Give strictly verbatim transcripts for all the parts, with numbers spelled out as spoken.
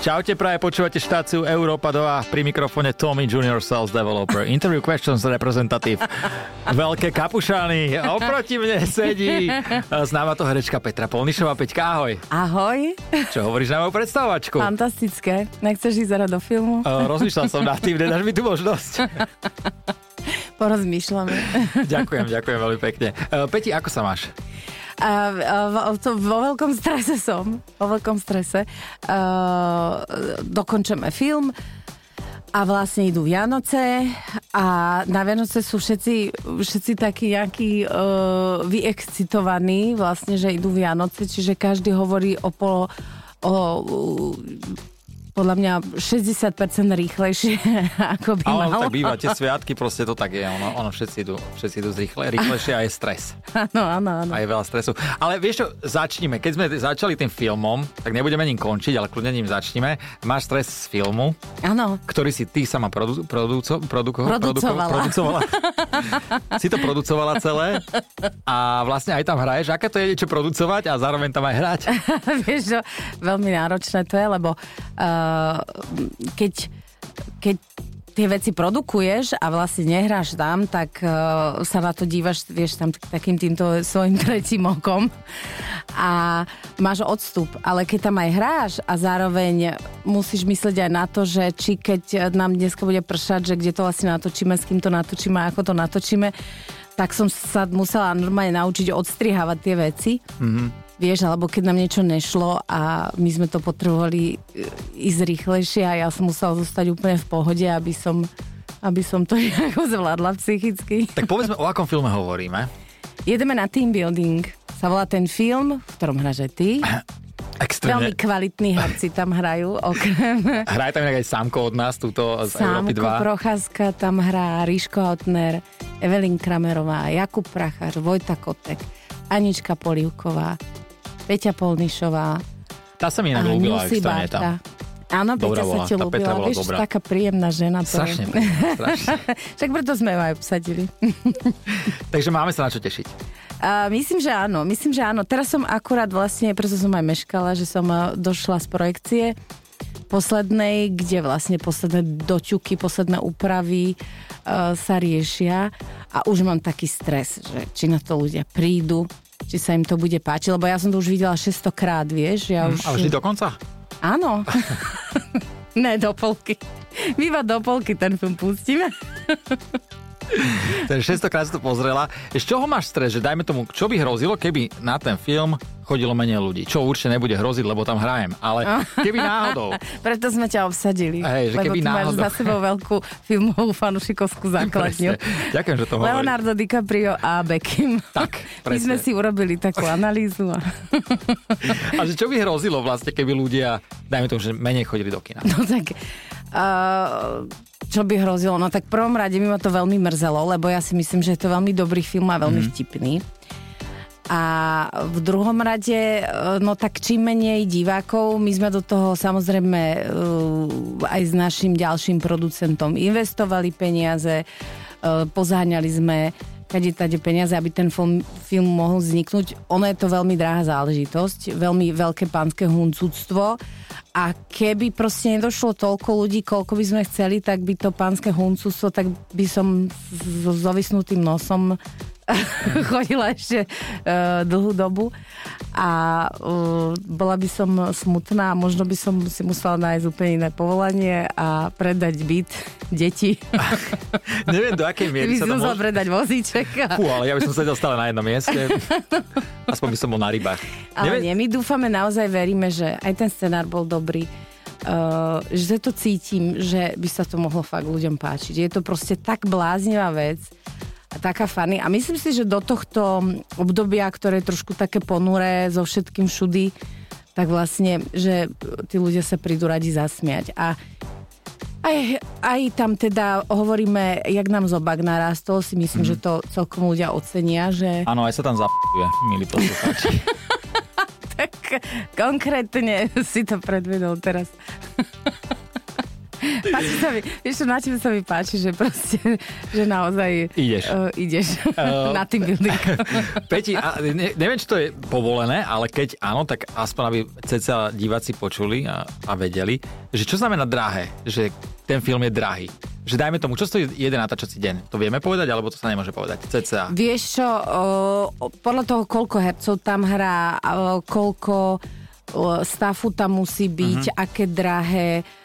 Čaute, práve počúvate štáciu Európa dva, pri mikrofone Tommy Junior Sales Developer. Interview questions representative. Veľké kapušany. Oproti mne sedí známa to herečka Petra Polnišová. Peťka, ahoj. Ahoj. Čo hovoríš na moju predstavovačku? Fantastické. Nechceš ísť zahrať do filmu? Uh, rozmýšľal som nad tým, nedáš mi tú možnosť. Porozmýšľame. Ďakujem, ďakujem veľmi pekne. Uh, Peti, ako sa máš? Uh, uh, to vo veľkom strese som. Vo veľkom strese. Uh, dokončíme film a vlastne idú Vianoce a na Vianoce sú všetci, všetci takí nejakí uh, vyexcitovaní, vlastne, že idú Vianoce, čiže každý hovorí o polo... O, uh, podľa mňa šesťdesiat percent rýchlejšie, ako by malo. Ale tak býva, tie sviatky, proste to tak je. Ono, ono všetci idú, všetci idú zrýchle, rýchlejšie a je stres. Áno, áno, áno. A je veľa stresu. Ale vieš čo, začnime. Keď sme začali tým filmom, tak nebudeme ním končiť, ale kľudne ním začnime. Máš stres z filmu, áno, ktorý si ty sama produ, produco, produko, produkovala. producovala. Si to producovala celé a vlastne aj tam hraješ. Aké to je niečo producovať a zároveň tam aj hrať? Vieš čo, veľmi náročné to je, lebo uh, Keď, keď tie veci produkuješ a vlastne nehráš tam, tak uh, sa na to dívaš, vieš, tam takým týmto svojim tretím okom a máš odstup. Ale keď tam aj hráš a zároveň musíš myslieť aj na to, že či keď nám dneska bude pršať, že kde to vlastne natočíme, s kým to natočíme a ako to natočíme, tak som sa musela normálne naučiť odstrihávať tie veci. Mhm. Vieš, alebo keď nám niečo nešlo a my sme to potrebovali ísť rýchlejšie a ja som musela zostať úplne v pohode, aby som, aby som to nejako zvládla psychicky. Tak povedzme, o akom filme hovoríme? Jedeme na team building. Sa volá ten film, v ktorom hráš aj ty. Extrémne. Veľmi kvalitní herci tam hrajú. Okrem... Hraje tam aj Sámko od nás, túto z Európy dva. Sámko Procházka tam hrá, Ríško Hautner, Evelyn Kramerová, Jakub Prachář, Vojta Kotek, Anička Polivková, Petra Polnišová. Tá sa mi neľúbila, ak stane tam. Áno, Petra sa ti ľúbila. Vieš, dobrá. Taká príjemná žena. Strašne príjemná, strašne. Však preto sme ju aj obsadili. Takže máme sa na čo tešiť. Uh, myslím, že áno, myslím, že áno. Teraz som akurát vlastne, preto som aj meškala, že som došla z projekcie poslednej, kde vlastne posledné doťuky, posledné úpravy uh, sa riešia a už mám taký stres, že či na to ľudia prídu, či sa im to bude páčiť, lebo ja som to už videla šesťsto krát, vieš. Ja už... A vždy do konca? Áno. Ne, do polky. Býva do polky, ten film pustíme. Ten šesťsto krát si to pozrela. Z čoho máš stres, že dajme tomu, čo by hrozilo, keby na ten film chodilo menej ľudí? Čo určite nebude hroziť, lebo tam hrajem. Ale keby náhodou... Preto sme ťa obsadili. Hej, že lebo keby náhodou... máš za sebou veľkú filmovú fanušikovskú základňu. Presne. Ďakujem, že to hovoríš. Leonardo DiCaprio a Beckham. Tak, presne. My sme si urobili takú analýzu. A, a že čo by hrozilo vlastne, keby ľudia, dajme tomu, že menej chodili do kina? No tak... Uh... Čo by hrozilo? No tak v prvom rade mi ma to veľmi mrzelo, lebo ja si myslím, že je to veľmi dobrý film a veľmi mm. vtipný. A v druhom rade, no tak čím menej divákov, my sme do toho samozrejme aj s našim ďalším producentom investovali peniaze, pozáňali sme kade tade peniaze, aby ten film, film mohol vzniknúť. Ono je to veľmi drahá záležitosť, veľmi veľké pánske huncúctvo a keby proste nedošlo toľko ľudí, koľko by sme chceli, tak by to pánske huncúctvo, tak by som so zovisnutým nosom chodila ešte uh, dlhú dobu a uh, bola by som smutná a možno by som si musela nájsť úplne iné povolanie a predať byt, deti. Neviem, do akej miery sa to môže... By som musela predať vozíček. A... Fú, ale ja by som sedel stále na jednom mieste. Aspoň by som bol na rybách. Ale Neviem... nie, my dúfame, naozaj veríme, že aj ten scenár bol dobrý. Uh, že to cítim, že by sa to mohlo fakt ľuďom páčiť. Je to proste tak bláznivá vec, a taká funny. A myslím si, že do tohto obdobia, ktoré je trošku také ponuré so všetkým všudy, tak vlastne, že tí ľudia sa prídu radi zasmiať. A aj, aj tam teda hovoríme, jak nám zobák narástol, si myslím, mm-hmm. že to celkom ľudia ocenia, že... Áno, aj sa tam zapíje, milí poslucháči. Tak konkrétne si to predvedol teraz. Páči sa mi, vieš čo, na čím sa mi páči, že proste, že naozaj ideš, uh, ideš uh, na team building. Peti, a, ne, neviem, či to je povolené, ale keď áno, tak aspoň aby ceca diváci počuli a, a vedeli, že čo znamená drahé, že ten film je drahý. Že dajme tomu, čo stojí jeden natáčací deň? To vieme povedať, alebo to sa nemôže povedať? cca. Vieš čo, uh, podľa toho, koľko hercov tam hrá, uh, koľko stafu tam musí byť, uh-huh. aké drahé uh,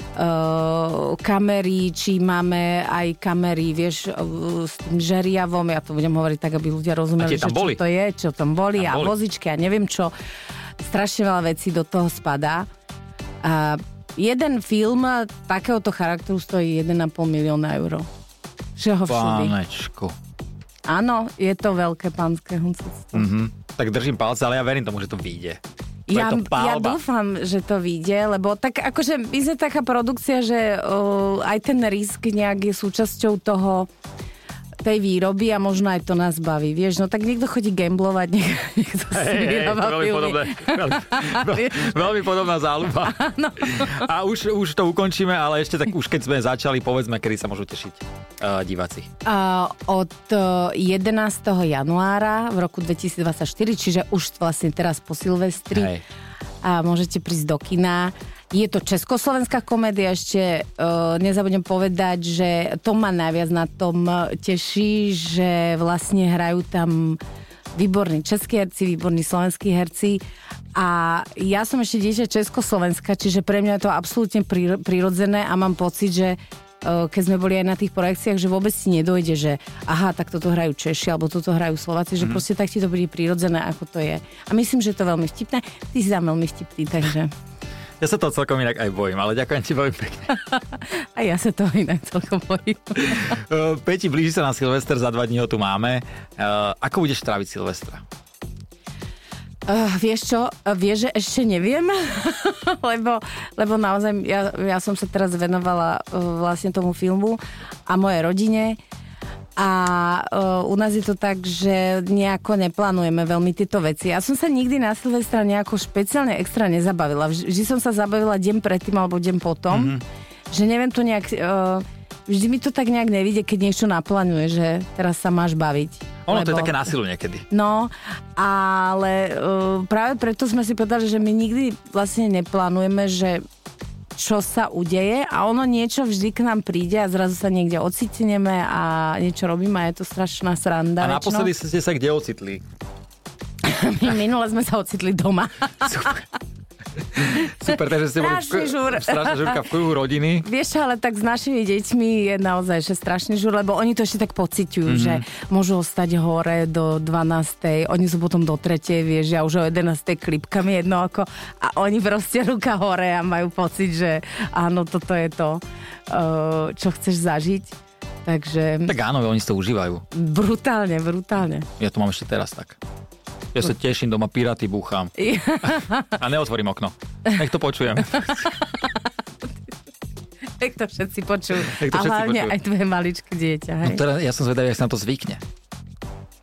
kamery, či máme aj kamery, vieš, uh, s tým žeriavom, ja to budem hovoriť tak, aby ľudia rozumeli, čo, čo to je, čo tam boli, tam a boli. vozičky a neviem čo. Strašne veľa vecí do toho spadá. A jeden film takéhoto charakteru stojí jeden a pol milióna eur. Že ho všudy. Pánečku. Áno, je to veľké pánske huncovstvo. Uh-huh. Tak držím palce, ale ja verím tomu, že to vyjde. Ja, ja dúfam, že to vyjde, lebo tak akože my sme taká produkcia, že uh, aj ten risk nejak je súčasťou toho tej výroby a možno aj to nás baví, vieš, no tak niekto chodí gamblovať, niekto si hey, vyrába hey, filmy. Veľmi, veľmi podobná záľuba. No. A už, už to ukončíme, ale ešte tak už keď sme začali, povedzme, kedy sa môžu tešiť uh, diváci. Uh, od uh, jedenásteho januára v roku dvetisícdvadsaťštyri, čiže už vlastne teraz po Silvestri hey. a môžete prísť do kina. Je to československá komédia, ešte uh, nezabudnem povedať, že to ma najviac na tom teší, že vlastne hrajú tam výborní českí herci, výborní slovenskí herci a ja som ešte dieťa Československa, čiže pre mňa je to absolútne prirodzené a mám pocit, že keď sme boli aj na tých projekciách, že vôbec si nedojde, že aha, tak toto hrajú Češi, alebo toto hrajú Slováci, že mm. proste tak ti to bude prirodzené, ako to je. A myslím, že to je veľmi vtipné. Ty si tam veľmi vtipný, takže... Ja sa to celkom inak aj bojím, ale ďakujem ti veľmi pekne. A ja sa to inak celkom bojím. Peti, blíži sa na Silvester, za dva dní ho tu máme. Ako budeš tráviť Silvestra? Uh, vieš čo, vieš, že ešte neviem, lebo, lebo naozaj ja, ja som sa teraz venovala uh, vlastne tomu filmu a mojej rodine a uh, u nás je to tak, že nejako neplánujeme veľmi tieto veci. Ja som sa nikdy na Silvestra nejako špeciálne extra nezabavila. Vždy som sa zabavila deň predtým alebo deň potom, mm-hmm. že neviem to nejak... Uh, vždy mi to tak nejak nevidie, keď niečo naplánuje, že teraz sa máš baviť. Ono lebo... to je také násilu niekedy. No, ale uh, práve preto sme si povedali, že my nikdy vlastne neplánujeme, že čo sa udeje a ono niečo vždy k nám príde a zrazu sa niekde ocitneme a niečo robíme a je to strašná sranda. A naposledy väčšinou. Ste sa kde ocitli? Minule sme sa ocitli doma. Super. Super, takže ste boli žúr. Strašná žúrka v kruhu rodiny. Vieš, ale tak s našimi deťmi je naozaj že strašný žúr, lebo oni to ešte tak pociťujú, mm-hmm. že môžu ostať hore do dvanástej, oni sú potom do tretej, vieš, ja už o jedenástej klipkami jedno ako a oni proste ruka hore a majú pocit, že áno, toto je to, čo chceš zažiť. Takže... Tak áno, oni si to užívajú. Brutálne, brutálne. Ja to mám ešte teraz tak. Ja sa teším, doma piraty búcham. A neotvorím okno. Nech to počujem. Nech to všetci počujú. To a všetci hlavne počujú. Aj tvoje maličké dieťa. Hej. No teda, ja som zvedavý, ak sa na to zvykne.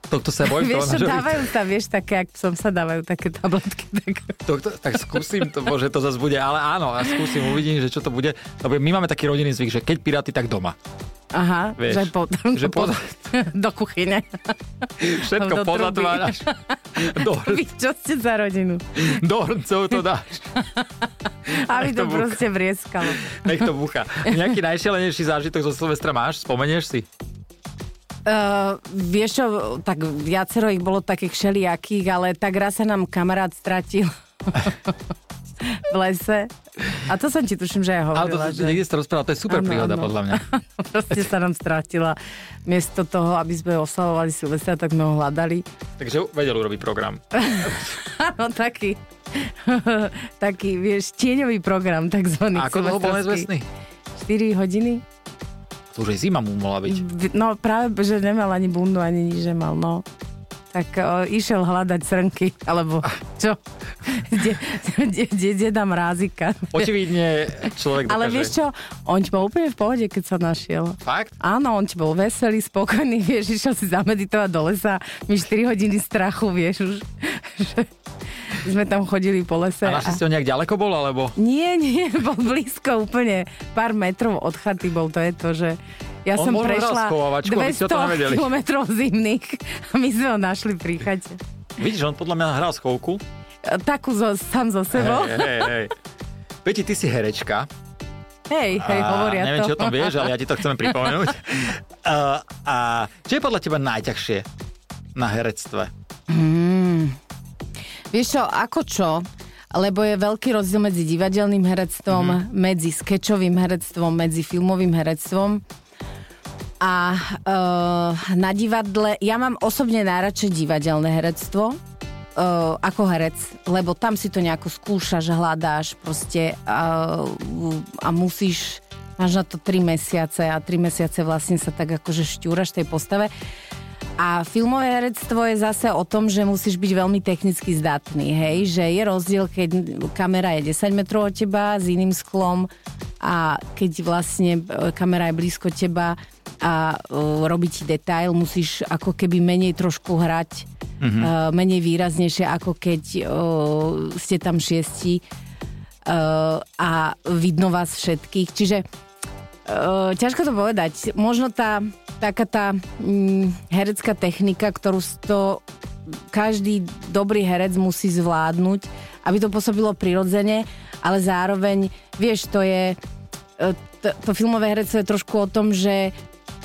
Toto sa bojím. Vieš, čo dávajú tam, vieš, také, ak som sa dávajú také tabletky. Tak, Tohto, tak skúsim, to, bože, to zase bude. Ale áno, ja skúsim, uvidím, že čo to bude. Lebo my máme taký rodinný zvyk, že keď piraty, tak doma. Aha, vieš, že, po, že po, po, do kuchyne. Všetko pozatváraš. Vy čo ste za rodinu? Do hrncov to dáš. Aby to, to proste vrieskalo. Nech to búcha. Nejaký najšielenejší zážitok zo Silvestra máš? Spomenieš si? Uh, vieš čo, tak viacero ich bolo takých šelijakých, ale tak raz sa nám kamarát stratil. V lese. A to som ti tuším, že ja hovorila. Ale to, že... niekde ste rozprávali, to je super ano, príhoda, ano. Podľa mňa. Proste sa nám strátila. Miesto toho, aby sme oslavovali Silvestra, tak sme ho hľadali. Takže vedel urobiť program. Áno, taký. Taký, vieš, tieňový program, takzvaný. A ako dlho bol nezvestný? štyri hodiny. To už aj zima mu mohla byť. No práve, že nemal ani bundu, ani nič nemal, no. Tak o, išiel hľadať srnky, alebo čo? Deda Mrázika. Očividne človek dokáže. Ale vieš čo, on ti bol úplne v pohode, keď sa našiel. Fakt? Áno, on ti bol veselý, spokojný, vieš, išiel si zameditovať do lesa, mi štyri hodiny strachu, vieš už. sme tam chodili po lese. A naši a... ste ho nejak ďaleko bol, alebo? Nie, nie, bol blízko úplne. Pár metrov od chaty bol, to je to, že... Ja on som prešla dvesto kilometrov zimných a my sme ho našli pri chate. Vidíš, on podľa mňa hrá schovku. Takú zo, sám zo sebou. Hej, hej, hej. Peti, ty si herečka. Hej, hej, hovoria to. Neviem, či o tom vieš, ale ja ti to chcem pripomenúť. A, a čo je podľa teba najťažšie na herectve? Hmm. Vieš čo, ako čo? Lebo je veľký rozdiel medzi divadelným herectvom, mm. medzi skečovým herectvom, medzi filmovým herectvom. A e, na divadle, ja mám osobne najradšej divadelné herectvo e, ako herec, lebo tam si to nejako skúšaš, hľadáš proste a, a musíš, máš na to tri mesiace a tri mesiace vlastne sa tak akože šťúraš tej postave. A filmové herectvo je zase o tom, že musíš byť veľmi technicky zdatný, hej? Že je rozdiel, keď kamera je desať metrov od teba s iným sklom a keď vlastne kamera je blízko teba a uh, robí ti detail, musíš ako keby menej trošku hrať, mm-hmm. uh, menej výraznejšie, ako keď uh, ste tam šiesti uh, a vidno vás všetkých. Čiže uh, ťažko to povedať. Možno tá taká tá hm, herecká technika, ktorú to každý dobrý herec musí zvládnuť, aby to pôsobilo prirodzene, ale zároveň, vieš, to je to, to filmové herectvo je trošku o tom, že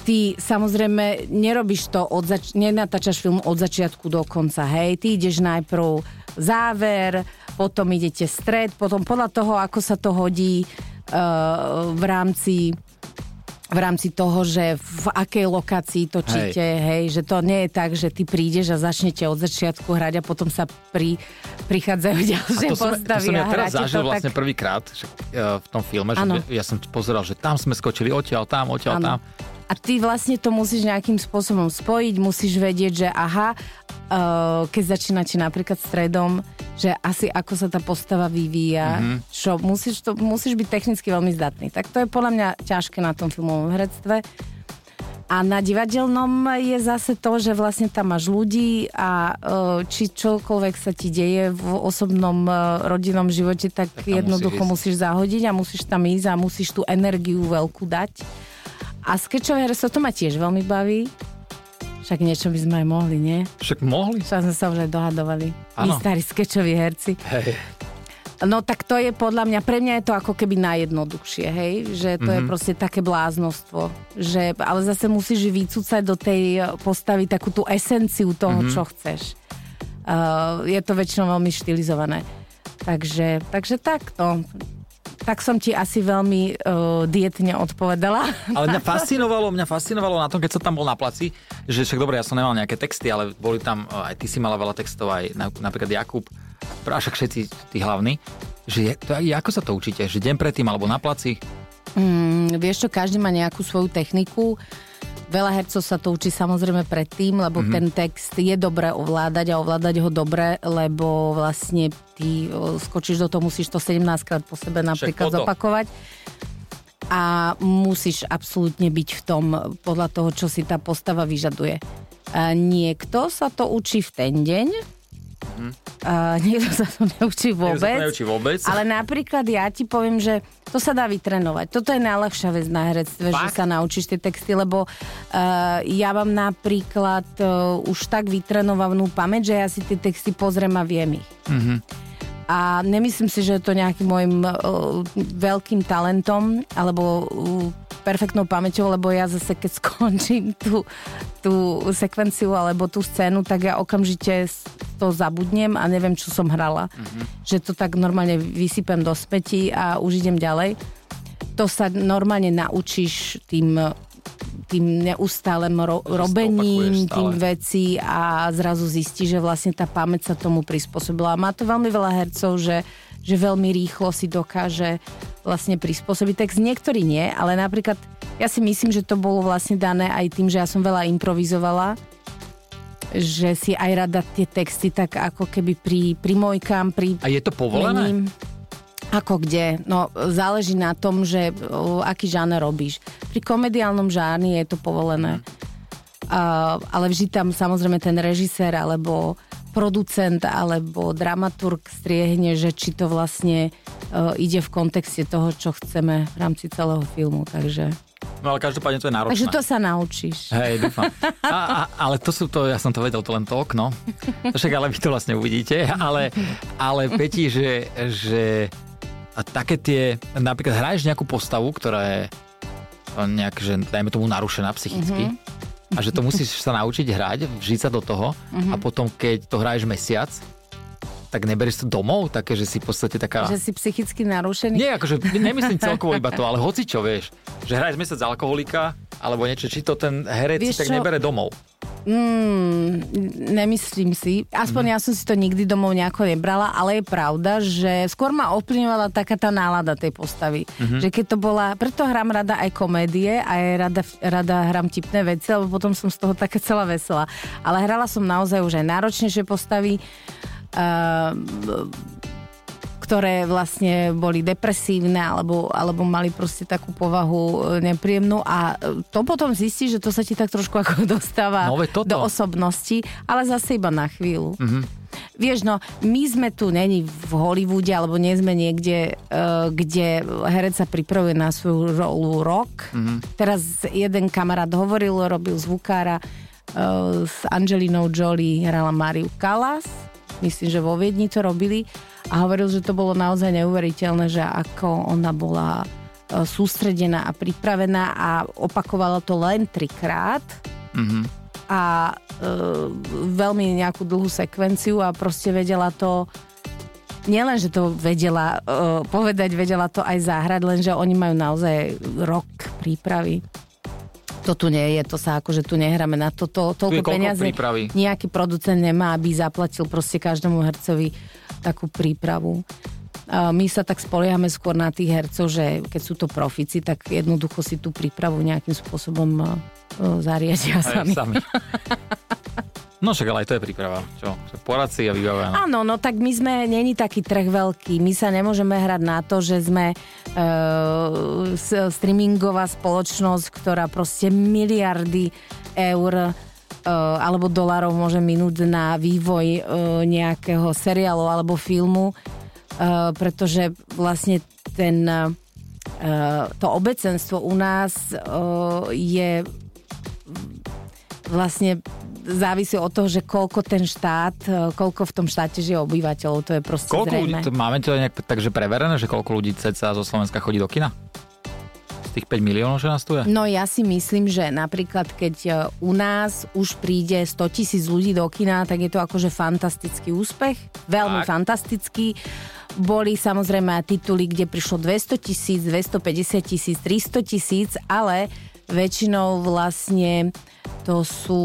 ty samozrejme nerobíš to, od zač- nenatáčaš film od začiatku do konca, hej, ty ideš najprv záver, potom idete stred, potom podľa toho, ako sa to hodí uh, v rámci v rámci toho, že v akej lokácii točíte, hej. hej, že to nie je tak, že ty prídeš a začnete od začiatku hrať a potom sa pri, prichádzajú ďalšie postavy. A to som ja teraz zažil vlastne tak... prvýkrát v tom filme, že ano. Ja som pozeral, že tam sme skočili, odtiaľ tam, odtiaľ ano. tam. A ty vlastne to musíš nejakým spôsobom spojiť, musíš vedieť, že aha, keď začínate napríklad stredom, že asi ako sa tá postava vyvíja, mm-hmm. čo musíš, to, musíš byť technicky veľmi zdatný. Tak to je podľa mňa ťažké na tom filmovom herectve. A na divadelnom je zase to, že vlastne tam máš ľudí a či čokoľvek sa ti deje v osobnom rodinnom živote, tak, tak jednoducho musí musíš zahodiť a musíš tam ísť a musíš tú energiu veľkú dať. A skečové herectvo, to ma tiež veľmi baví. Však niečo by sme aj mohli, nie? Však mohli. Však sme sa už aj dohadovali. Áno. My starí skečoví herci. Hej. No tak to je podľa mňa, pre mňa je to ako keby najjednoduchšie, hej? Že to mm-hmm. je proste také bláznostvo. Že, ale zase musíš vycúcať do tej postavy takú tú esenciu toho, mm-hmm. čo chceš. Uh, je to väčšinou veľmi štylizované. Takže, takže takto... Tak som ti asi veľmi uh, dietne odpovedala. Ale mňa fascinovalo, mňa fascinovalo na tom, keď som tam bol na placi, že však dobre, ja som nemal nejaké texty, ale boli tam, aj ty si mala veľa textov, aj napríklad Jakub, a však všetci tí hlavní, že je, to, ako sa to učíte? Že deň predtým alebo na placi? Mm, vieš čo, každý má nejakú svoju techniku. Veľa hercov sa to učí samozrejme predtým, lebo mm-hmm. ten text je dobré ovládať a ovládať ho dobre, lebo vlastne ty skočíš do toho, musíš to sedemnásťkrát po sebe napríklad zopakovať. A musíš absolútne byť v tom podľa toho, čo si tá postava vyžaduje. A niekto sa to učí v ten deň, mm-hmm. a niekto sa to neučí vôbec, niekto sa to neučí vôbec, ale napríklad ja ti poviem, že to sa dá vytrénovať. Toto je najľahšia vec na herectve, že sa naučíš tie texty, lebo uh, ja mám napríklad uh, už tak vytrénovanú pamäť, že ja si tie texty pozriem a viem ich. Mm-hmm. A nemyslím si, že je to nejakým môjim uh, veľkým talentom, alebo uh, perfektnou pamäťou, lebo ja zase, keď skončím tú, tú sekvenciu alebo tú scénu, tak ja okamžite to zabudnem a neviem, čo som hrala. Mm-hmm. Že to tak normálne vysypem do späti a už idem ďalej. To sa normálne naučíš tým, tým neustálem ro- robením, tým vecí a zrazu zistíš, že vlastne tá pamäť sa tomu prispôsobila. Má to veľmi veľa hercov, že že veľmi rýchlo si dokáže vlastne prispôsobiť text. Niektorí nie, ale napríklad ja si myslím, že to bolo vlastne dané aj tým, že ja som veľa improvizovala, že si aj rada tie texty tak ako keby pri, pri mojkám, pri... A je to povolené? Mením. Ako kde? No záleží na tom, že o, aký žáner robíš. Pri komediálnom žánri je to povolené. Mm. Uh, ale vždy tam samozrejme ten režisér alebo producent alebo dramaturg striehne, že či to vlastne uh, ide v kontexte toho, čo chceme v rámci celého filmu, takže... No ale každopádne to je náročné. Takže to sa naučíš. Hej, dúfam. A, a, ale to sú to, ja som to vedel, to len to okno. Však ale vy to vlastne uvidíte. Ale, ale Peti, že, že také tie, napríklad hráš nejakú postavu, ktorá je nejak, že dajme tomu narušená psychicky. Mm-hmm. A že to musíš sa naučiť hrať, vžiť sa do toho. Mm-hmm. A potom, keď to hráš mesiac, tak neberieš to domov, také, že si v podstate taká... Že si psychicky narušený? Nie, akože nemyslím celkovo iba to, ale hoci čo, vieš, že hráš mesiac alkoholika, alebo niečo, či to ten herec vieš tak čo? Nebere domov. Mm, nemyslím si. Aspoň mm. ja som si to nikdy domov nejako nebrala, ale je pravda, že skôr ma ovplyvňovala taká tá nálada tej postavy. Mm-hmm. Že keď to bola... Preto hrám rada aj komédie, aj rada, rada hrám tipné veci, lebo potom som z toho taká celá veselá. Ale hrala som naozaj už aj náročnejšie postavy, Uh, ktoré vlastne boli depresívne alebo, alebo mali proste takú povahu nepríjemnú a to potom zistí, že to sa ti tak trošku ako dostáva no, do osobnosti, ale zase iba na chvíľu. Mm-hmm. Vieš, no, my sme tu není v Hollywoode alebo nie sme niekde, uh, kde herec sa pripravuje na svoju rolu rok. Mm-hmm. Teraz jeden kamarát hovoril, robil zvukára uh, s Angelinou Jolie, hrala Mariu Callas. Myslím, že vo Viedni to robili a hovoril, že to bolo naozaj neuveriteľné, že ako ona bola sústredená a pripravená a opakovala to len trikrát mm-hmm. a e, veľmi nejakú dlhú sekvenciu a proste vedela to, nielen, že to vedela e, povedať, vedela to aj zahrať, lenže oni majú naozaj rok prípravy. To tu nie je, to sa akože tu nehráme na to, to toľko peňazí nejaký producent nemá, aby zaplatil proste každému hercovi takú prípravu. My sa tak spoliehame skôr na tých hercov, že keď sú to profici, tak jednoducho si tú prípravu nejakým spôsobom zariadia sami. sami. No však, ale aj to je príprava. Čo? Poradci a vybavená. Áno, no tak my sme, není taký trh veľký. My sa nemôžeme hrať na to, že sme e, streamingová spoločnosť, ktorá proste miliardy eur e, alebo dolarov môže minúť na vývoj e, nejakého seriálu alebo filmu, e, pretože vlastne ten e, to obecenstvo u nás e, je vlastne závisí od toho, že koľko ten štát, koľko v tom štáte žije obyvateľov, to je proste koľko zrejme. Ľudí, máme to nejak takže preverené, že koľko ľudí ceca zo Slovenska chodí do kina? Z tých päť miliónov, že nás tu je? No ja si myslím, že napríklad keď u nás už príde sto tisíc ľudí do kina, tak je to akože fantastický úspech, veľmi tak. Fantastický. Boli samozrejme aj tituly, kde prišlo dvesto tisíc, dvestopäťdesiat tisíc, tristo tisíc, ale väčšinou vlastne to sú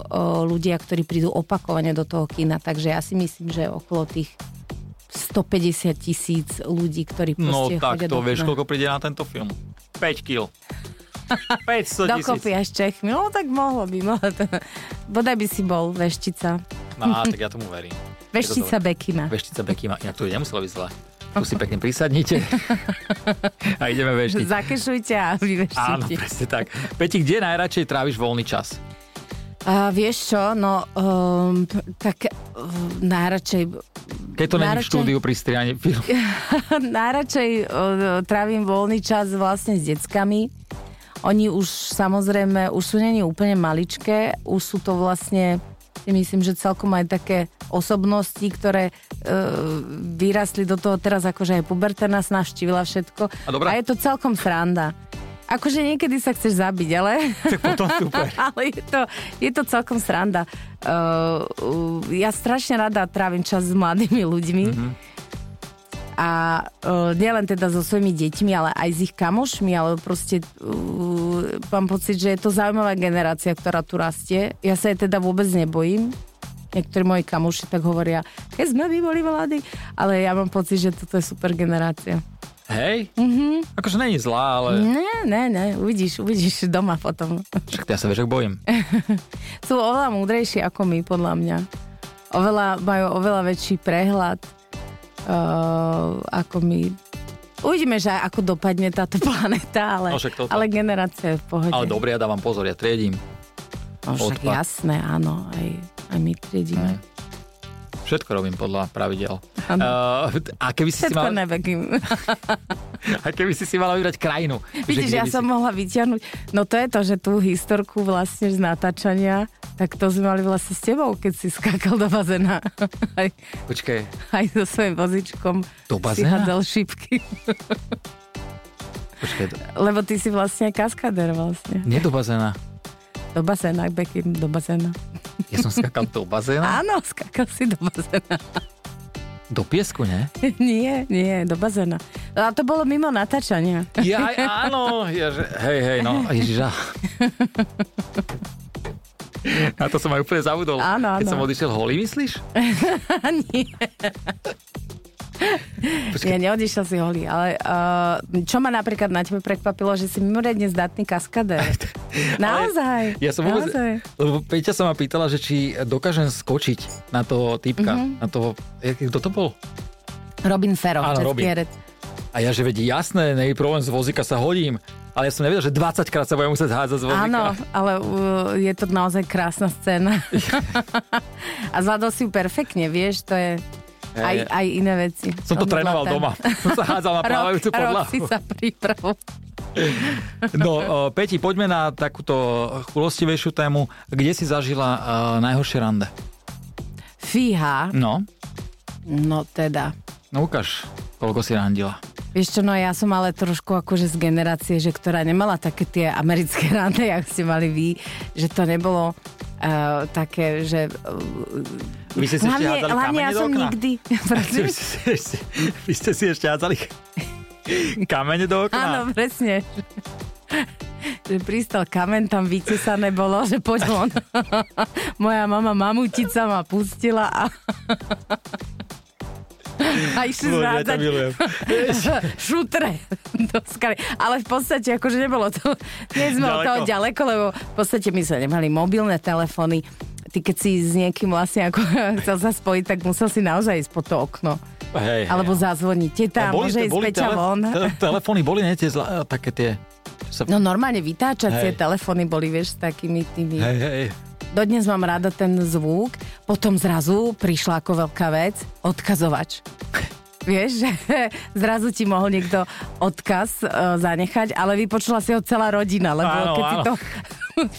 o, ľudia, ktorí prídu opakovane do toho kina, takže ja si myslím, že okolo tých stopäťdesiat tisíc ľudí, ktorí proste chodia do kina. No tak to vieš, koľko príde na tento film? päť kil. päťsto tisíc. Dokopy až Čechmi. No tak mohlo by, mohlo to. Bodaj by si bol veštica. No, tak ja tomu verím. Veštica Beckhama. Veštica Beckhama. Inak to by nemuselo byť zle. Tu si pekne prisadnite a ideme veštiť. Zakešujte a vyveštite. Áno, presne tak. Peti, kde najradšej tráviš voľný čas? Uh, vieš čo, no um, tak uh, najradšej... Keď to není v štúdiu pri strihaní filmu. Najradšej uh, trávim voľný čas vlastne s deckami. Oni už samozrejme, už sú není úplne maličké, už sú to vlastne... Myslím, že celkom aj také osobnosti, ktoré e, vyrastli do toho teraz, akože aj puberta nás navštívila všetko. A, A je to celkom sranda. Akože niekedy sa chceš zabiť, ale... Tak potom super. Ale je to, je to celkom sranda. E, ja strašne rada trávim čas s mladými ľuďmi. Mm-hmm. A e, nielen teda so svojimi deťmi, ale aj s ich kamošmi, ale proste... E, mám pocit, že je to zaujímavá generácia, ktorá tu rastie. Ja sa jej teda vôbec nebojím. Niektorí moji kamoši tak hovoria, keď sme my boli mladí, ale ja mám pocit, že toto je super generácia. Hej? Mm-hmm. Akože není zlá, ale... Ne, ne, ne, uvidíš, uvidíš doma potom. Však ja sa vieš, ak bojím. Sú oveľa múdrejší ako my, podľa mňa. Oveľa, majú oveľa väčší prehľad uh, ako my... Uvidíme, že ako dopadne táto planéta, ale, no ale generácia je v pohode. Ale dobre, ja dávam pozor, ja triedím. No však jasné, áno, aj, aj my triedíme. Všetko robím podľa pravidel. Uh, a keby si Všetko si mal... nevekým. A keby si si mala vybrať krajinu. Vidíš, ja som si... mohla vyťahnuť. No to je to, že tú historku vlastne z natáčania, tak to sme mali vlastne s tebou, keď si skákal do bazéna. Aj, Počkaj. Aj so svojím vozičkom si hádzal šípky. Počkaj. Lebo ty si vlastne kaskader vlastne. Nie do bazéna. Do bazéna, Beckham, do bazéna. Ja som skákal do bazéna? Áno, skákal si do bazéna. Do piesku, ne? Nie, nie, do bazéna. A to bolo mimo natáčania. Ja, áno, ježi, hej, hej, no, ježiža. Na to som aj úplne zabudol. Áno, áno. Keď som odišiel holý, myslíš? Nie. Počkej. Nie, neodišiel si holý, ale uh, čo ma napríklad na tebe prekvapilo, že si mimoriadne zdatný kaskadér. Naozaj. Ja som vôbec, naozaj. Lebo Peťa sa ma pýtala, že či dokážem skočiť na toho typka, mm-hmm. na toho, kto to bol? Robin Ferov, český herec. A ja, že vedí, jasné, nie je problém, z vozíka sa hodím, ale ja som nevedel, že dvadsaťkrát sa budem musieť hádzať z vozíka. Áno, ale uh, je to naozaj krásna scéna. A zvládol si ju perfektne, vieš, to je... Aj, aj iné veci. Som to trénoval doma. Som sa hádzal na plávajúcu podlahu. Rok si sa pripravil. No, Peti, poďme na takúto chulostivejšiu tému. Kde si zažila uh, najhoršie rande? Fíha. No. No teda. No ukáž, koľko si randila. Vieš čo, no ja som ale trošku akože z generácie, že ktorá nemala také tie americké rande, jak ste mali vy, že to nebolo... Uh, také, že... Uh, Vy ste si hlavne, ešte hádzali kamene ja do okna? Nikdy... Vy, ste si, vy ste si ešte hádzali kamene do okna? Áno, presne. Že pristal kamen, tam vytesané bolo, že poď von. Moja mama mamutica ma pustila a... A išli zvádzať šutre do skaly. Ale v podstate akože nebolo to, nezmelo toho ďaleko, lebo v podstate my sme nemali mobilné telefóny. Ty keď si s niekým vlastne ako chcel sa spojiť, tak musel si naozaj ísť pod to okno. Hej, alebo hej. Zazvoniť. Teta, boli, môže ísť Peťa tele, von. Te, telefóny boli, nie tie zla, také tie... Sa... No normálne vytáčacie telefóny boli, vieš, s takými tými... Hej, hej. Dodnes mám rada ten zvuk, potom zrazu prišla ako veľká vec, odkazovač. Vieš, že zrazu ti mohol niekto odkaz uh, zanechať, ale vypočula si ho celá rodina, lebo áno, keď áno. si to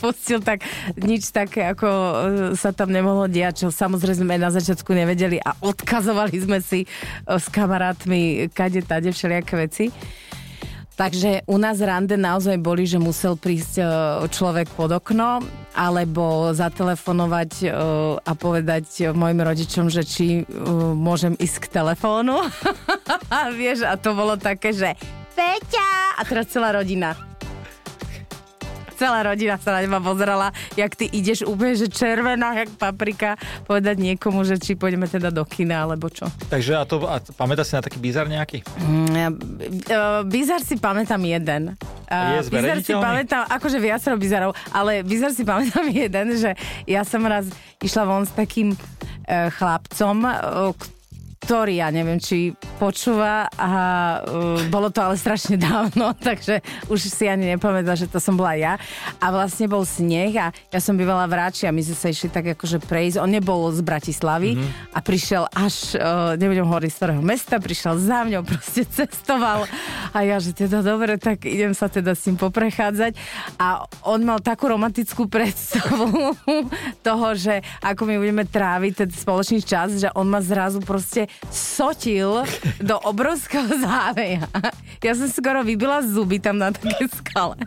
pustil, tak nič také, ako sa tam nemohlo diať, čo samozrejme na začiatku nevedeli a odkazovali sme si uh, s kamarátmi kade, tade, všelijaké veci. Takže u nás rande naozaj boli, že musel prísť človek pod okno alebo zatelefonovať a povedať mojim rodičom, že či môžem ísť k telefónu. A vieš, a to bolo také, že Peťa! A teraz celá rodina. Celá rodina sa na teba pozerala, jak ty ideš úplne, že červená, jak paprika, povedať niekomu, že či pôjdeme teda do kina, alebo čo. Takže a to, a pamätáš si na taký bizar nejaký? Mm, bizar si pamätám jeden. Je bizar si pamätám, akože viacero bizarov, ale bizar si pamätám jeden, že ja som raz išla von s takým chlapcom, ktorý, ja neviem, či počúva a uh, bolo to ale strašne dávno, takže už si ani nepamätala, že to som bola ja. A vlastne bol sneh a ja som bývala v Ráči a my sme sa išli tak akože prejsť. On nebol z Bratislavy mm-hmm. a prišiel až, uh, nebudem hovoriť z ktorého mesta, prišiel za mňou, proste cestoval a ja, že teda dobre, tak idem sa teda s ním poprechádzať. A on mal takú romantickú predstavu toho, že ako my budeme tráviť ten spoločný čas, že on ma zrazu proste sotil do obrovského záveja. Ja som skoro vybila zuby tam na také skale.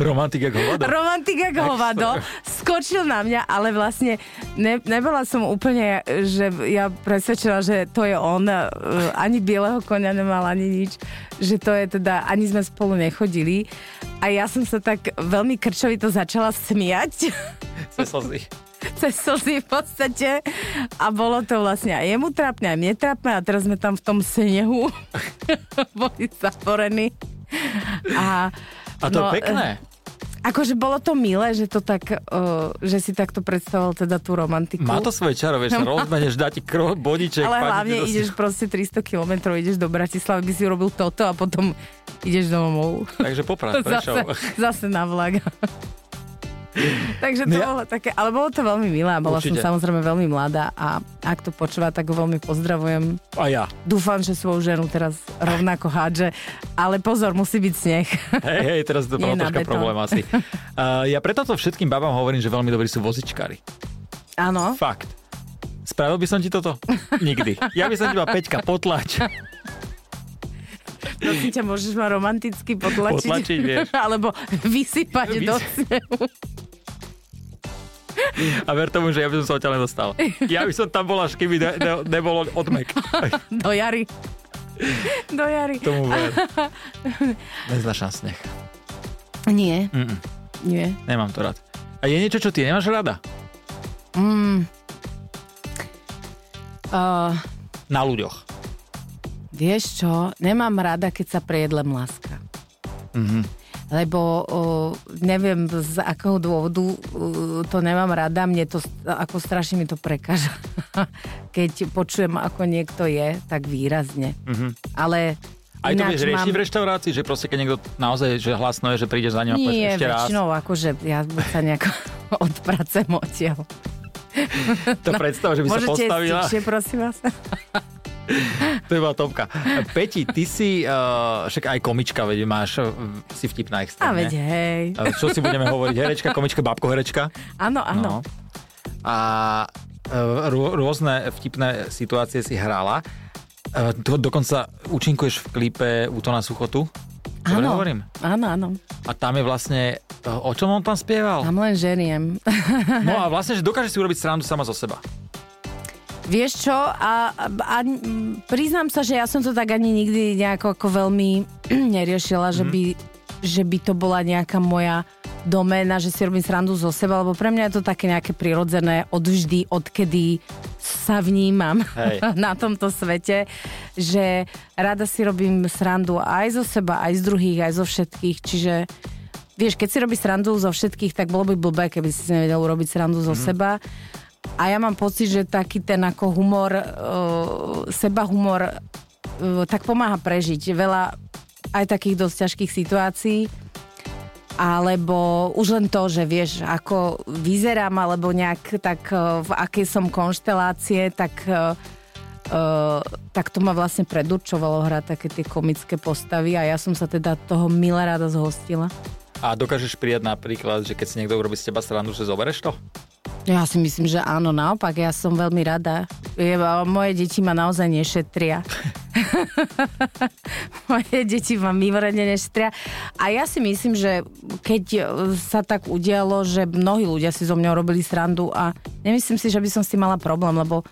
Romantik jak hovado. Romantik jak hovado. Skočil na mňa, ale vlastne ne, nebola som úplne, že ja presvedčila, že to je on. Ani bieleho konia nemal, ani nič. Že to je teda, ani sme spolu nechodili. A ja som sa tak veľmi krčovito začala smiať. Cez slzy. Cez slzy v podstate. A bolo to vlastne aj jemu trápne, aj mne trápne. A teraz sme tam v tom snehu boli zatvorení. A A to no, je pekné. Akože bolo to milé, že to tak, uh, že si takto predstavoval teda tú romantiku. Má to svoje čaro, vieš, rozmeneš, dá ti krv, bodiček. Ale hlavne ideš si... proste tristo kilometrov, ideš do Bratislavy, by si urobil toto a potom ideš domov. Takže poprát, prečo? Zase, zase na vlak. Takže to no ja... bolo také, ale bolo to veľmi milé. Bola Určite. som samozrejme veľmi mladá a ak to počúva, tak ho veľmi pozdravujem. A ja. Dúfam, že svoju ženu teraz rovnako hádže, ale pozor, musí byť sneh. Hej, hej, teraz to bolo troška problém asi. Uh, ja preto to všetkým babám hovorím, že veľmi dobrí sú vozičkári. Áno. Fakt. Spravil by som ti toto? Nikdy. Ja by som ti iba Peťka potlač. No si ťa môžeš ma romanticky potlačiť. Potlačiť, vieš. Alebo vysypať Vys- do snehu. A ver tomu, že ja by som sa od ťa len dostal. Ja by som tam bola, až keby ne- ne- nebolo odmek. Do jary. Do jary. Tomu ver. Neznášam sneh. Nie. Mm-mm. Nie. Nemám to rád. A je niečo, čo ty nemáš rada? Mm. Uh. Na ľuďoch. Vieš čo, nemám rada, keď sa prejedle mláska. Mm-hmm. Lebo uh, neviem z akého dôvodu uh, to nemám rada, mne to, ako strašne mi to prekáža. Keď počujem, ako niekto je, tak výrazne. Mm-hmm. Ale aj to vieš riešiť mám... v reštaurácii, že proste keď niekto naozaj že hlasno je, že prídeš za ním a povieš ešte raz? Nie, väčšinou akože ja buď sa nejako odpracem odtiaľ. To no, predstav, že by sa postavila. Môžete stišie, prosím vás. To je bola Tomka. Peti, ty si uh, však aj komička, veď máš, si vtipná extrémne. A veď hej. Čo si budeme hovoriť? Herečka, komička, bábko herečka? Áno, áno. No. A r- rôzne vtipné situácie si hrála. To dokonca účinkuješ v klipe Útona suchotu? Áno, áno, áno. A tam je vlastne, o čom on tam spieval? Tam len ženiem. No a vlastne, že dokážeš si urobiť srandu sama zo seba. Vieš čo, a, a priznám sa, že ja som to tak ani nikdy nejako ako veľmi neriešila, že, mm. by, že by to bola nejaká moja doména, že si robím srandu zo seba, lebo pre mňa je to také nejaké prirodzené odvždy, odkedy sa vnímam Hej. na tomto svete, že rada si robím srandu aj zo seba, aj z druhých, aj zo všetkých, čiže... Vieš, keď si robíš srandu zo všetkých, tak bolo by blbé, keby si si nevedel urobiť srandu zo mm. seba. A ja mám pocit, že taký ten ako humor, uh, seba humor, uh, tak pomáha prežiť veľa aj takých dosť ťažkých situácií. Alebo už len to, že vieš, ako vyzerám, alebo nejak tak uh, v akej som konštelácie, tak... Uh, Uh, tak to ma vlastne predurčovalo hrať také tie komické postavy a ja som sa teda toho milé rada zhostila. A dokážeš prijať napríklad, že keď si niekto urobí z teba srandu, že zoberieš to? Ja si myslím, že áno, naopak, ja som veľmi rada. Jeba, moje deti ma naozaj nešetria. Moje deti ma mimoriadne nešetria. A ja si myslím, že keď sa tak udialo, že mnohí ľudia si zo mňa robili srandu a nemyslím si, že by som s tým mala problém, lebo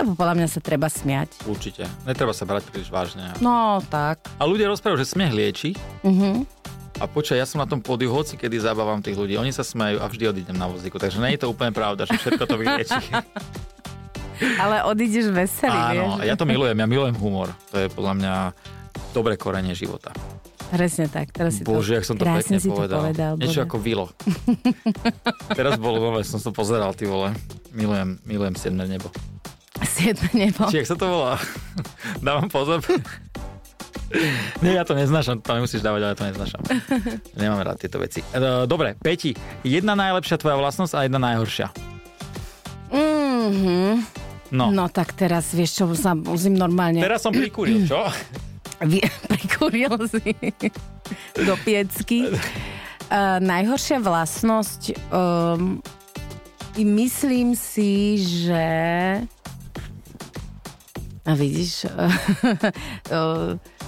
lebo podľa mňa sa treba smiať. Určite. Netreba sa brať príliš vážne. No, tak. A ľudia rozprávajú, že smiech lieči. Uh-huh. A počkaj, ja som na tom pódiu hoci, kedy zabávam tých ľudí. Oni sa smejú a vždy odídem na vozíku. Takže nie je to úplne pravda, že všetko to vylieči. Ale odídeš veselý, áno, vieš. Áno, ja to milujem. Ja milujem humor. To je podľa mňa dobré korenie života. Presne tak. Teraz si Bože, to, jak som to pekne si povedal. To povedal. Niečo Bože. Ako vilo. Teraz bolo nové, som to pozeral, ty vole. Milujem, milujem siedme nebo. Siedme nebo. Či, jak sa to volá? Dávam pozor. Nie, ja to neznášam, to nemusíš dávať, ale ja to neznášam. Nemám rád tieto veci. Dobre, Peti, jedna najlepšia tvoja vlastnosť a jedna najhoršia. Mm-hmm. No. No tak teraz, vieš čo, sa musím normálne... Teraz som prikúril, čo? Prikúril si do piecky. Uh, najhoršia vlastnosť... Um, myslím si, že... A vidíš,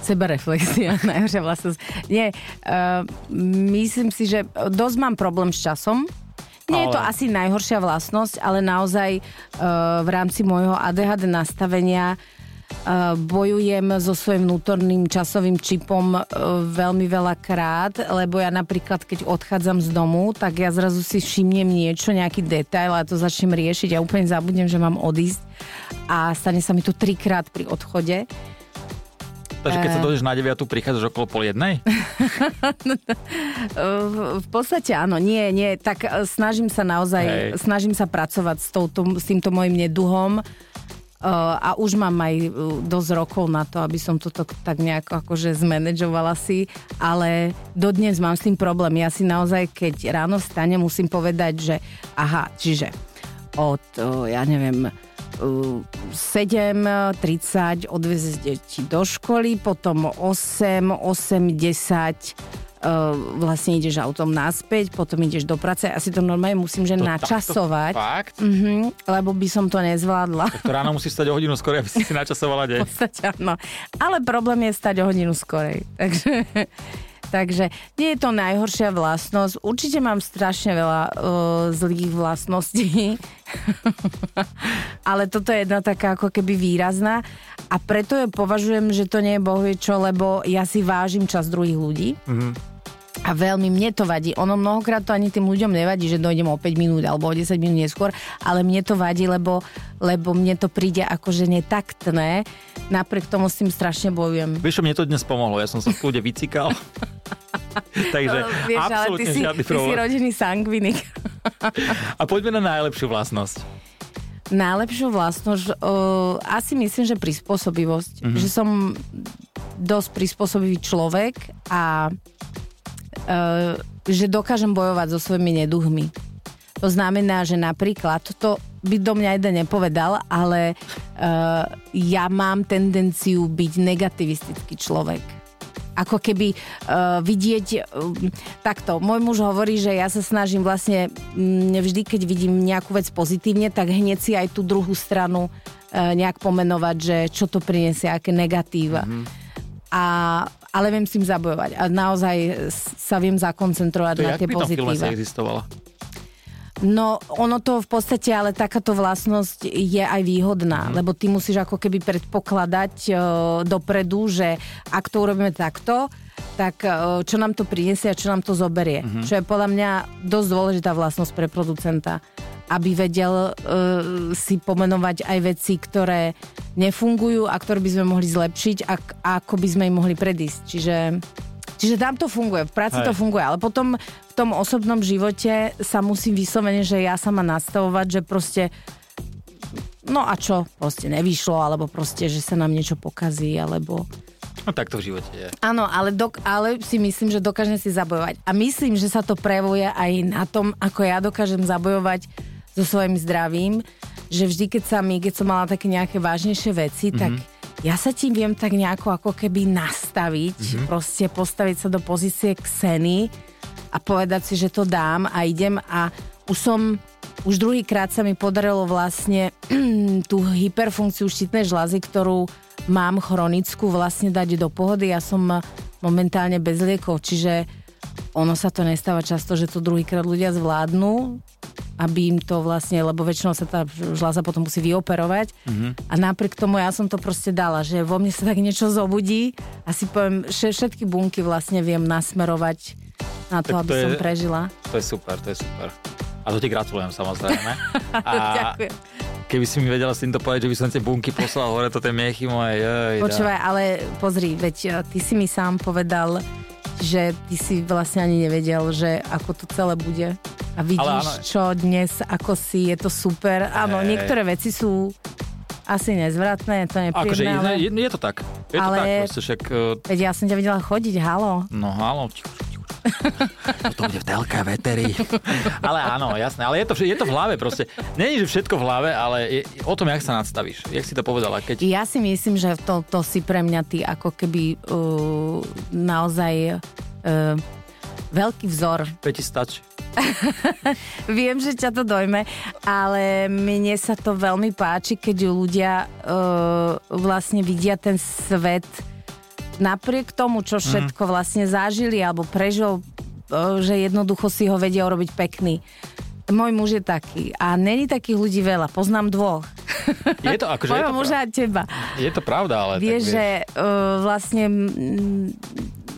sebareflexia, najhoršia vlastnosť. Nie, uh, myslím si, že dosť mám problém s časom. Nie ale... je to asi najhoršia vlastnosť, ale naozaj uh, v rámci môjho á dé há dé nastavenia uh, bojujem so svojím vnútorným časovým čipom uh, veľmi veľa krát, lebo ja napríklad, keď odchádzam z domu, tak ja zrazu si všimnem niečo, nejaký detail a to začnem riešiť a úplne zabudnem, že mám odísť. A stane sa mi to trikrát pri odchode. Takže keď sa dojdeš na deviatu, prichádzaš okolo pol jednej? V podstate áno, nie, nie. Tak snažím sa naozaj, Hej. snažím sa pracovať s, touto, s týmto mojim neduhom. a už mám aj dosť rokov na to, aby som toto tak nejako akože zmanageovala si, ale dodnes mám s tým problém. Ja si naozaj, keď ráno vstane, musím povedať, že aha, čiže od, ja neviem, sedem tridsať odviezť deti do školy, potom osem, osem desať vlastne ideš autom naspäť, potom ideš do práce. Asi to normálne musím, že to načasovať. Fakt? Uh-huh, lebo by som to nezvládla. Tak to ráno musíš stať o hodinu skorej, aby si si načasovala deň. V podstate áno. Ale problém je stať o hodinu skorej. Takže, takže nie je to najhoršia vlastnosť. Určite mám strašne veľa uh, zlých vlastností. Ale toto je jedna taká ako keby výrazná. A preto ja považujem, že to nie je bohvie čo, lebo ja si vážim čas druhých ľudí. Mhm. A veľmi mne to vadí. Ono mnohokrát to ani tým ľuďom nevadí, že dojdem o päť minút alebo o desať minút neskôr, ale mne to vadí, lebo, lebo mne to príde akože netaktné. Napriek tomu s tým strašne bojujem. Vieš, mne to dnes pomohlo. Ja som sa v kľude vycikal. Takže vieš, absolútne si, žiadny problém. Ty si rodinný sangvinik. A poďme na najlepšiu vlastnosť. Najlepšiu vlastnosť uh, asi myslím, že prispôsobivosť. Mm-hmm. Že som dosť prispôsobivý človek a Uh, že dokážem bojovať so svojimi neduhmi. To znamená, že napríklad, to by do mňa jeden nepovedal, ale uh, ja mám tendenciu byť negativistický človek. Ako keby uh, vidieť uh, takto. Môj muž hovorí, že ja sa snažím vlastne mh, vždy, keď vidím nejakú vec pozitívne, tak hneď si aj tú druhú stranu uh, nejak pomenovať, že čo to priniesie, aké negatíva. Mm. A ale viem s tým zabojovať a naozaj sa viem zakoncentrovať to na tie pozitíva. To jak by tam existovala? No, ono to v podstate, ale takáto vlastnosť je aj výhodná, mm. lebo ty musíš ako keby predpokladať e, dopredu, že ak to urobíme takto, tak e, čo nám to prinesie a čo nám to zoberie. Mm-hmm. Čo je podľa mňa dosť dôležitá vlastnosť pre producenta, aby vedel e, si pomenovať aj veci, ktoré nefungujú a ktoré by sme mohli zlepšiť a, a ako by sme im mohli predísť. Čiže, čiže tam to funguje, v práci Hej. to funguje, ale potom v tom osobnom živote sa musím vyslovene, že ja sama nastavovať, že proste no a čo, proste nevyšlo, alebo proste, že sa nám niečo pokazí, alebo... No tak to v živote je. Áno, ale, dok- ale si myslím, že dokážem si zabojovať. A myslím, že sa to prejavuje aj na tom, ako ja dokážem zabojovať so svojím zdravím, že vždy, keď, sa mi, keď som mala také nejaké vážnejšie veci, mm-hmm. tak ja sa tým viem tak nejako ako keby nastaviť, mm-hmm. proste postaviť sa do pozície kseny a povedať si, že to dám a idem a už som... Už druhýkrát sa mi podarilo vlastne tú hyperfunkciu štítnej žľazy, ktorú mám chronickú, vlastne dať do pohody. Ja som momentálne bez liekov, čiže ono sa to nestáva často, že to druhýkrát ľudia zvládnu, aby im to vlastne, lebo väčšinou sa tá žľaza potom musí vyoperovať. Mm-hmm. A napriek tomu ja som to proste dala, že vo mne sa tak niečo zobudí a si poviem, že všetky bunky vlastne viem nasmerovať na to, tak to aby je, som prežila. To je super, to je super. A to ti gratulujem, samozrejme. A ďakujem. Keby si mi vedela s týmto povedať, že by som tie bunky poslal hore, to tie miechy moje. Jej, Počúvaj, dá. Ale pozri, veď ty si mi sám povedal, že ty si vlastne ani nevedel, že ako to celé bude. A vidíš, čo dnes, ako si, je to super. Áno, niektoré veci sú asi nezvratné, to nepríjemné. Akože ale... je, je to tak. Je ale... to tak, proste však... Veď ja som ťa videla chodiť, halo. No halo, tichu. To bude v telke, veteri. Ale áno, jasné, ale je to, je to v hlave proste. Není, že všetko v hlave, ale je, o tom, jak sa nadstavíš. Jak si to povedala? Keď... Ja si myslím, že to, to si pre mňa ty ako keby uh, naozaj uh, veľký vzor. Peti stačí. Viem, že ťa to dojme, ale mne sa to veľmi páči, keď ľudia uh, vlastne vidia ten svet napriek tomu, čo všetko vlastne zažili alebo prežil, že jednoducho si ho vedia urobiť pekný. Môj muž je taký a není takých ľudí veľa, poznám dvoch. Je to akože... Mojho muža a teba. Je to pravda, ale... Vie, tak vieš, že uh, vlastne...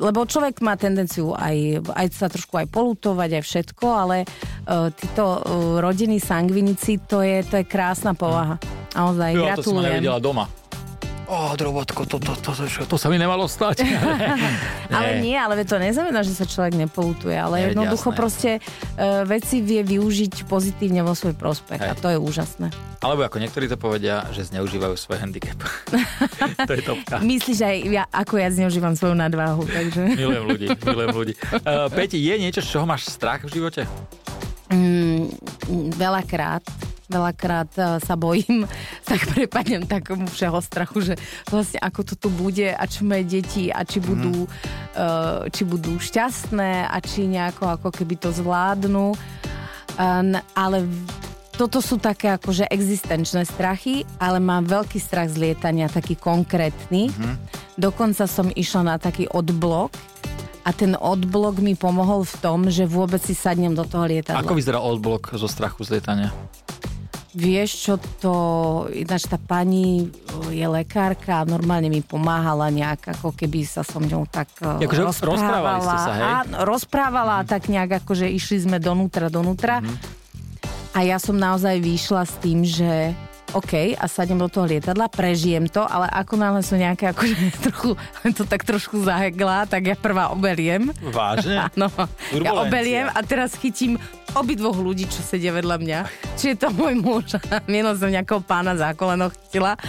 Lebo človek má tendenciu aj, aj sa trošku aj polutovať, aj všetko, ale uh, títo uh, rodinní sangvinici, to je, to je krásna povaha. Naozaj, mm. gratulujem. Jo, to som nevidela doma. ó, drobotko, to, to, to, to, to sa mi nemalo stať. nie. Ale nie, ale to neznamená, že sa človek nepoľutuje, ale jednoducho jasné. proste uh, veci vie využiť pozitívne vo svoj prospech Hej. a to je úžasné. Alebo ako niektorí to povedia, že zneužívajú svoj handicap. To je topka. Myslíš aj ja, ako ja zneužívam svoju nadváhu, takže... Milujem ľudí, milujem ľudí. Uh, Peti, je niečo, z čoho máš strach v živote? Mm, veľakrát. Veľakrát sa bojím, tak prepadnem takomu všeho strachu, že vlastne ako to tu bude a či moje deti a či budú, mm. či budú šťastné a či nejako ako keby to zvládnu. Ale toto sú také akože existenčné strachy, ale mám veľký strach z lietania, taký konkrétny. Mm. Dokonca som išla na taký odblok, a ten odblok mi pomohol v tom, že vôbec si sadnem do toho lietadla. Ako vyzerá odblok zo strachu z lietania? Vieš, čo to... Ináč tá pani je lekárka a normálne mi pomáhala nejak, ako keby sa so mňou tak akože rozprávala. Rozprávali ste sa, hej? Áno, rozprávala mm. tak nejak, akože išli sme donútra, donútra. Mm. A ja som naozaj vyšla s tým, že... OK, a sadnem do toho lietadla, prežijem to, ale ako náhle sú nejaké, akože trochu, to tak trošku zaheglá, tak ja prvá obeliem. Vážne? Áno, ja obeliem a teraz chytím obidvoch ľudí, čo sedia vedľa mňa. Či je to môj muž, mieno som nejakého pána za koleno chytila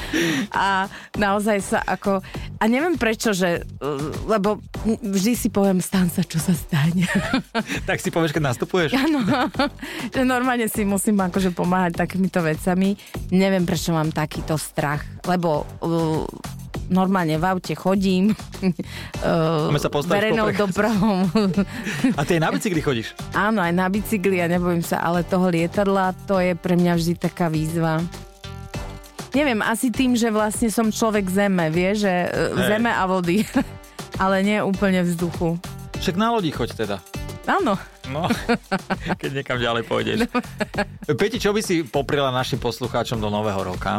a naozaj sa ako... A neviem prečo, že... Lebo vždy si poviem, stán sa, čo sa stane. Tak si povieš, keď nastupuješ. Áno, normálne si musím akože pomáhať takýmito vecami. Neviem, Neviem, prečo mám takýto strach, lebo uh, normálne v aute chodím, uh, verejnou dopravou. A ty aj na bicykli chodíš? Áno, aj na bicykli, ja nebojím sa, ale toho lietadla, to je pre mňa vždy taká výzva. Neviem, asi tým, že vlastne som človek zeme, vie, že uh, zeme a vody, ale nie úplne vzduchu. Však na lodi choď teda. Áno. No, keď niekam ďalej pôjdeš. No. Peti, čo by si popriela našim poslucháčom do nového roka?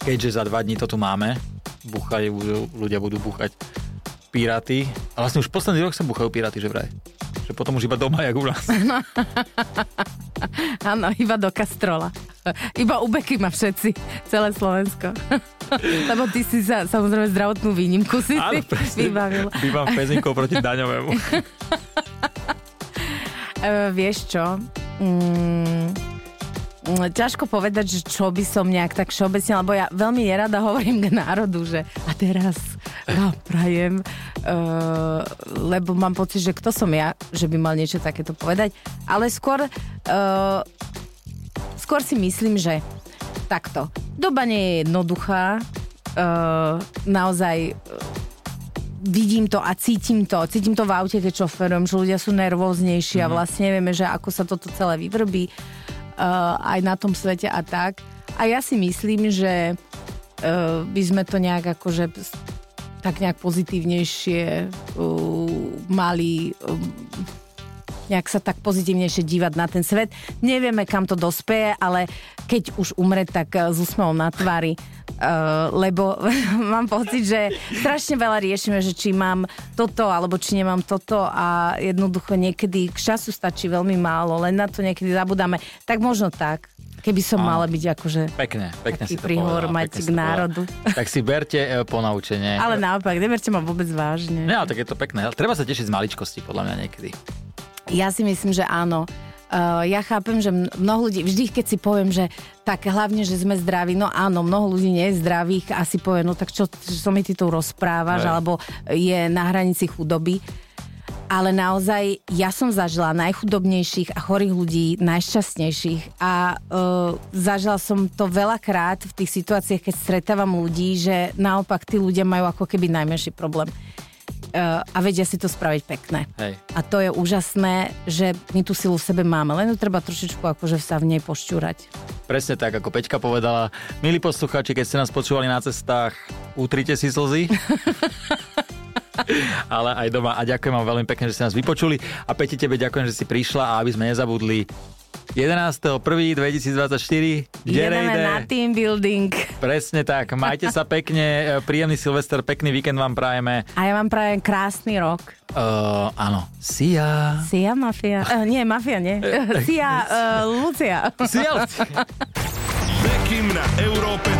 Keďže za dva dní to tu máme, búchajú, ľudia budú búchať piraty. A vlastne už posledný rok sa búchajú piraty, že vraj? Že potom už iba doma, jak u nás. Áno, iba do Kastrola. Iba u Becky ma všetci, celé Slovensko. Lebo ty si sa, samozrejme, zdravotnú výnimku si Áno, si vybavil. Bývam pezinkou proti daňovému. Uh, vieš čo? Mm, ťažko povedať, že čo by som nejak tak všeobecne, lebo ja veľmi nerada hovorím k národu, že a teraz vám prajem, uh, lebo mám pocit, že kto som ja, že by mal niečo takéto povedať, ale skôr uh, skôr si myslím, že takto. Doba nie je jednoduchá, uh, naozaj... Vidím to a cítim to. Cítim to v aute, keď šoferujem, že ľudia sú nervóznejší mm-hmm. a vlastne vieme, že ako sa toto celé vyvrbí uh, aj na tom svete a tak. A ja si myslím, že uh, by sme to nejak akože tak nejak pozitívnejšie uh, mali uh, nejak sa tak pozitívnejšie dívať na ten svet. Nevieme, kam to dospeje, ale keď už umre, tak uh, s úsmevom na tvári. Uh, lebo mám pocit, že strašne veľa riešime, že či mám toto, alebo či nemám toto a jednoducho niekedy k času stačí veľmi málo, len na to niekedy zabudáme. Tak možno tak, keby som mala byť akože pekne, pekne taký príhovor mať k národu. Tak si berte e, ponaučenie. Ale naopak, neberte ma vôbec vážne. Ne, ale tak je to pekné. Treba sa tešiť z maličkosti, podľa mňa niekedy. Ja si myslím, že áno. Uh, ja chápem, že mnoho ľudí, vždy keď si poviem, že tak hlavne, že sme zdraví, no áno, mnoho ľudí nie je zdravých a si povie, no tak čo, čo mi ty tu rozprávaš, alebo je na hranici chudoby. Ale naozaj, ja som zažila najchudobnejších a chorých ľudí, najšťastnejších a uh, zažila som to veľakrát v tých situáciách, keď stretávam ľudí, že naopak tí ľudia majú ako keby najmenší problém. A vedia si to spraviť pekné. Hej. A to je úžasné, že my tú silu v sebe máme, len treba trošičku akože sa v nej pošťúrať. Presne tak, ako Peťka povedala. Milí poslucháči, keď ste nás počúvali na cestách, utrite si slzy. Ale aj doma. A ďakujem vám veľmi pekne, že ste nás vypočuli. A Peti, tebe ďakujem, že si prišla a aby sme nezabudli jedenásteho prvého dvetisícdvadsaťštyri Jedeme na team building. Presne tak. Majte sa pekne. Príjemný Silvester, pekný víkend vám prajeme. A ja vám prajem krásny rok. Uh, áno. Sia. Sia, mafia. Uh, nie, mafia, nie. Sia, uh, Lucia. Sia, Lucia. Bekim na Európe